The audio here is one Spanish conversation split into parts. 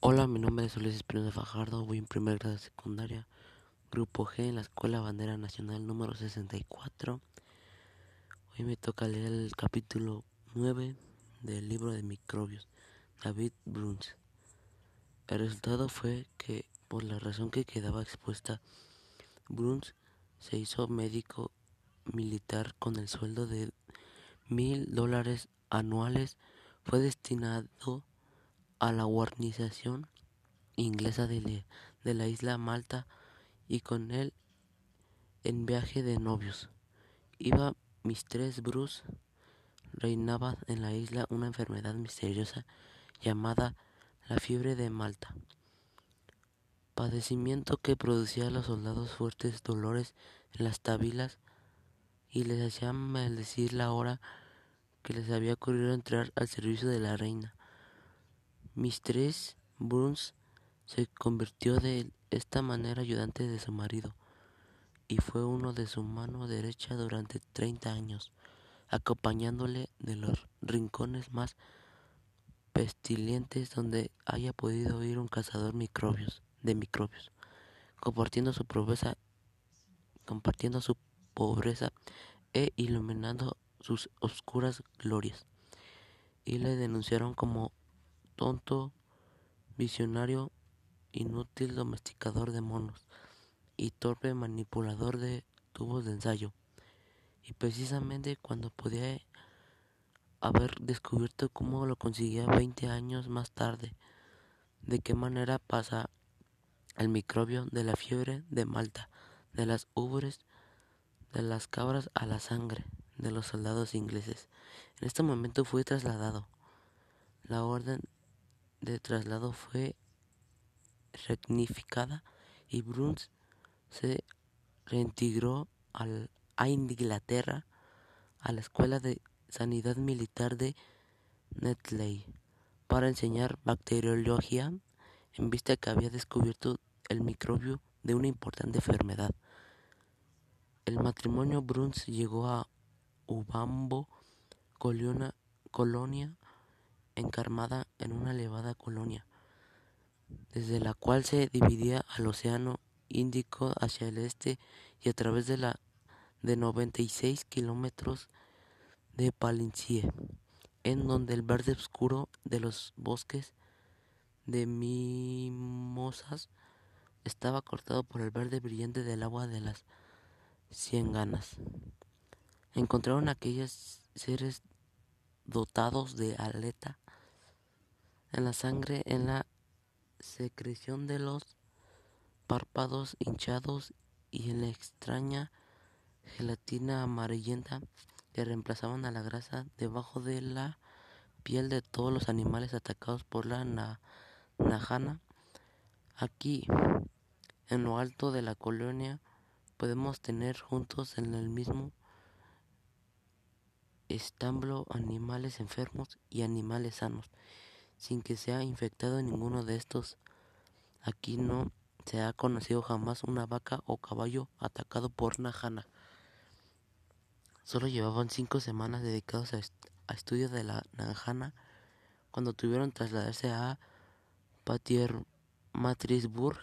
Hola, mi nombre es Solis Espinosa Fajardo, voy en primer grado de secundaria, Grupo G, en la Escuela Bandera Nacional Número 64. Hoy me toca leer el capítulo 9 del libro de microbios, David Bruns. El resultado fue que, por la razón que quedaba expuesta, Bruns se hizo médico militar con el sueldo de $1,000 anuales. Fue destinado a la guarnición inglesa de la isla Malta, y con él, en viaje de novios, iba Mistress Bruce. Reinaba en la isla una enfermedad misteriosa llamada la fiebre de Malta, padecimiento que producía a los soldados fuertes dolores en las tabilas y les hacía maldecir la hora que les había ocurrido entrar al servicio de la reina. Mistress Bruns se convirtió de esta manera ayudante de su marido y fue uno de su mano derecha durante 30 años, acompañándole de los rincones más pestilentes donde haya podido ir un cazador de microbios, compartiendo su pobreza e iluminando sus oscuras glorias, y le denunciaron como tonto, visionario, inútil domesticador de monos y torpe manipulador de tubos de ensayo. Y precisamente cuando podía haber descubierto cómo lo conseguía 20 años más tarde, de qué manera pasa el microbio de la fiebre de Malta, de las ubres, de las cabras a la sangre de los soldados ingleses. En este momento fue trasladado. La orden de traslado fue rectificada y Bruns se reintegró a Inglaterra, a la Escuela de Sanidad Militar de Netley, para enseñar bacteriología, en vista que había descubierto el microbio de una importante enfermedad. El matrimonio Bruns llegó a Ubombo, colonia encarnada en una elevada colonia, desde la cual se dividía al océano Índico hacia el este y a través de 96 kilómetros de Palincie, en donde el verde oscuro de los bosques de mimosas estaba cortado por el verde brillante del agua de las ciénganas. Encontraron a aquellos seres dotados de aleta en la sangre, en la secreción de los párpados hinchados y en la extraña gelatina amarillenta que reemplazaban a la grasa debajo de la piel de todos los animales atacados por la najana. Aquí, en lo alto de la colonia, podemos tener juntos en el mismo establo animales enfermos y animales sanos, sin que sea infectado ninguno de estos. Aquí no se ha conocido jamás una vaca o caballo atacado por najana. Solo llevaban 5 semanas dedicados a estudios de la najana cuando tuvieron que trasladarse a Pietermaritzburg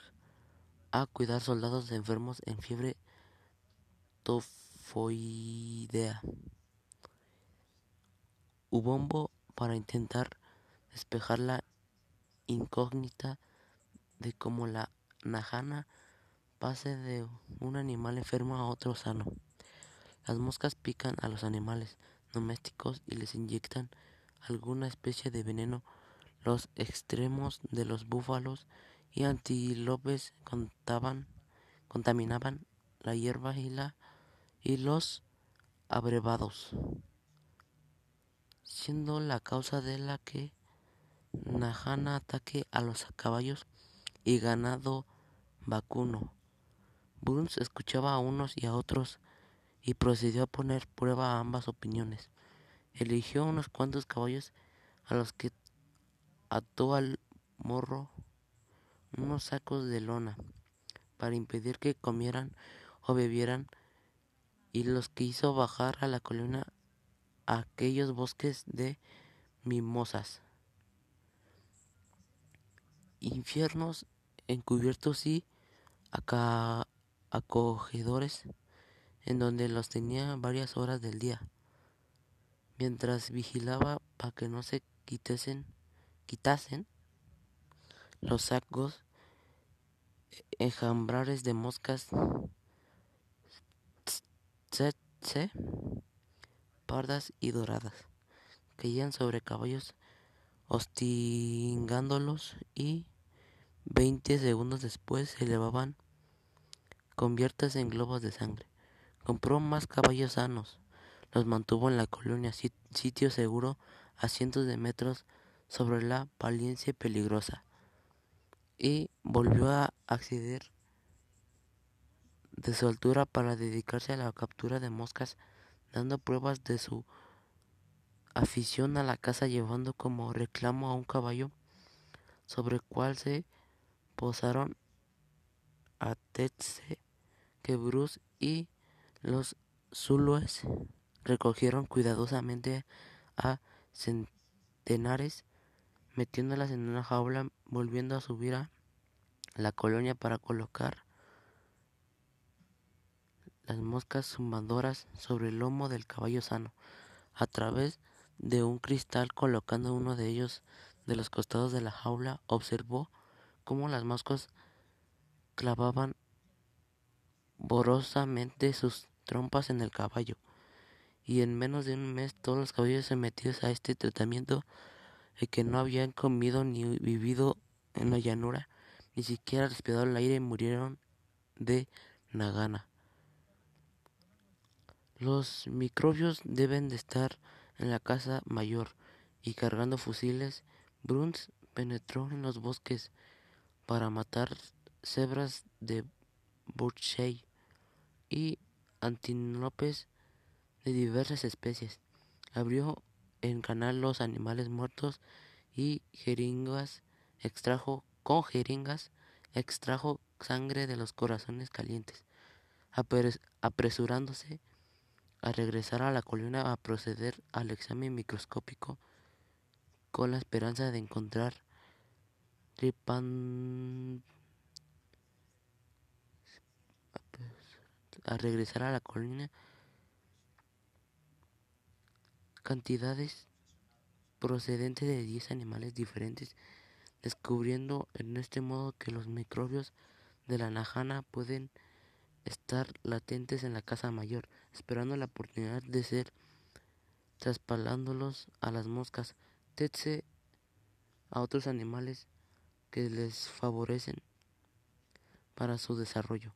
a cuidar soldados enfermos en fiebre tofoidea. Ubombo, para intentar despejar la incógnita de cómo la najana pase de un animal enfermo a otro sano. Las moscas pican a los animales domésticos y les inyectan alguna especie de veneno. Los extremos de los búfalos y antílopes contaminaban la hierba y los abrevados, siendo la causa de la que najana ataque a los caballos y ganado vacuno. Bruns escuchaba a unos y a otros y procedió a poner prueba a ambas opiniones. Eligió unos cuantos caballos a los que ató al morro unos sacos de lona para impedir que comieran o bebieran, y los que hizo bajar a la colina a aquellos bosques de mimosas. infiernos encubiertos y acogedores, en donde los tenía varias horas del día, mientras vigilaba para que no se quitasen los sacos, enjambrares de moscas, tsetse, pardas y doradas, caían sobre caballos hostigándolos y 20 segundos después se elevaban conviertes en globos de sangre. Compró más caballos sanos, los mantuvo en la colonia sitio seguro a cientos de metros sobre la Palincie peligrosa, y volvió a acceder de su altura para dedicarse a la captura de moscas, dando pruebas de su afición a la caza, llevando como reclamo a un caballo sobre el cual se posaron a Tetse, que Bruce y los zulúes recogieron cuidadosamente a centenares, metiéndolas en una jaula, volviendo a subir a la colonia para colocar las moscas zumbadoras sobre el lomo del caballo sano a través de un cristal. Colocando uno de ellos de los costados de la jaula, observó cómo las moscas clavaban borrosamente sus trompas en el caballo, y en menos de un mes todos los caballos sometidos a este tratamiento, el que no habían comido ni vivido en la llanura, ni siquiera respirado el aire, murieron de nagana. Los microbios deben de estar en la casa mayor, y cargando fusiles, Bruns penetró en los bosques para matar cebras de Burchei y antílopes de diversas especies. Abrió en canal los animales muertos y con jeringas extrajo sangre de los corazones calientes, apresurándose a regresar a la colina a proceder al examen microscópico con la esperanza de encontrar cantidades procedentes de 10 animales diferentes, descubriendo en este modo que los microbios de la najana pueden estar latentes en la casa mayor, esperando la oportunidad de ser traspalándolos a las moscas, tetse a otros animales que les favorecen para su desarrollo.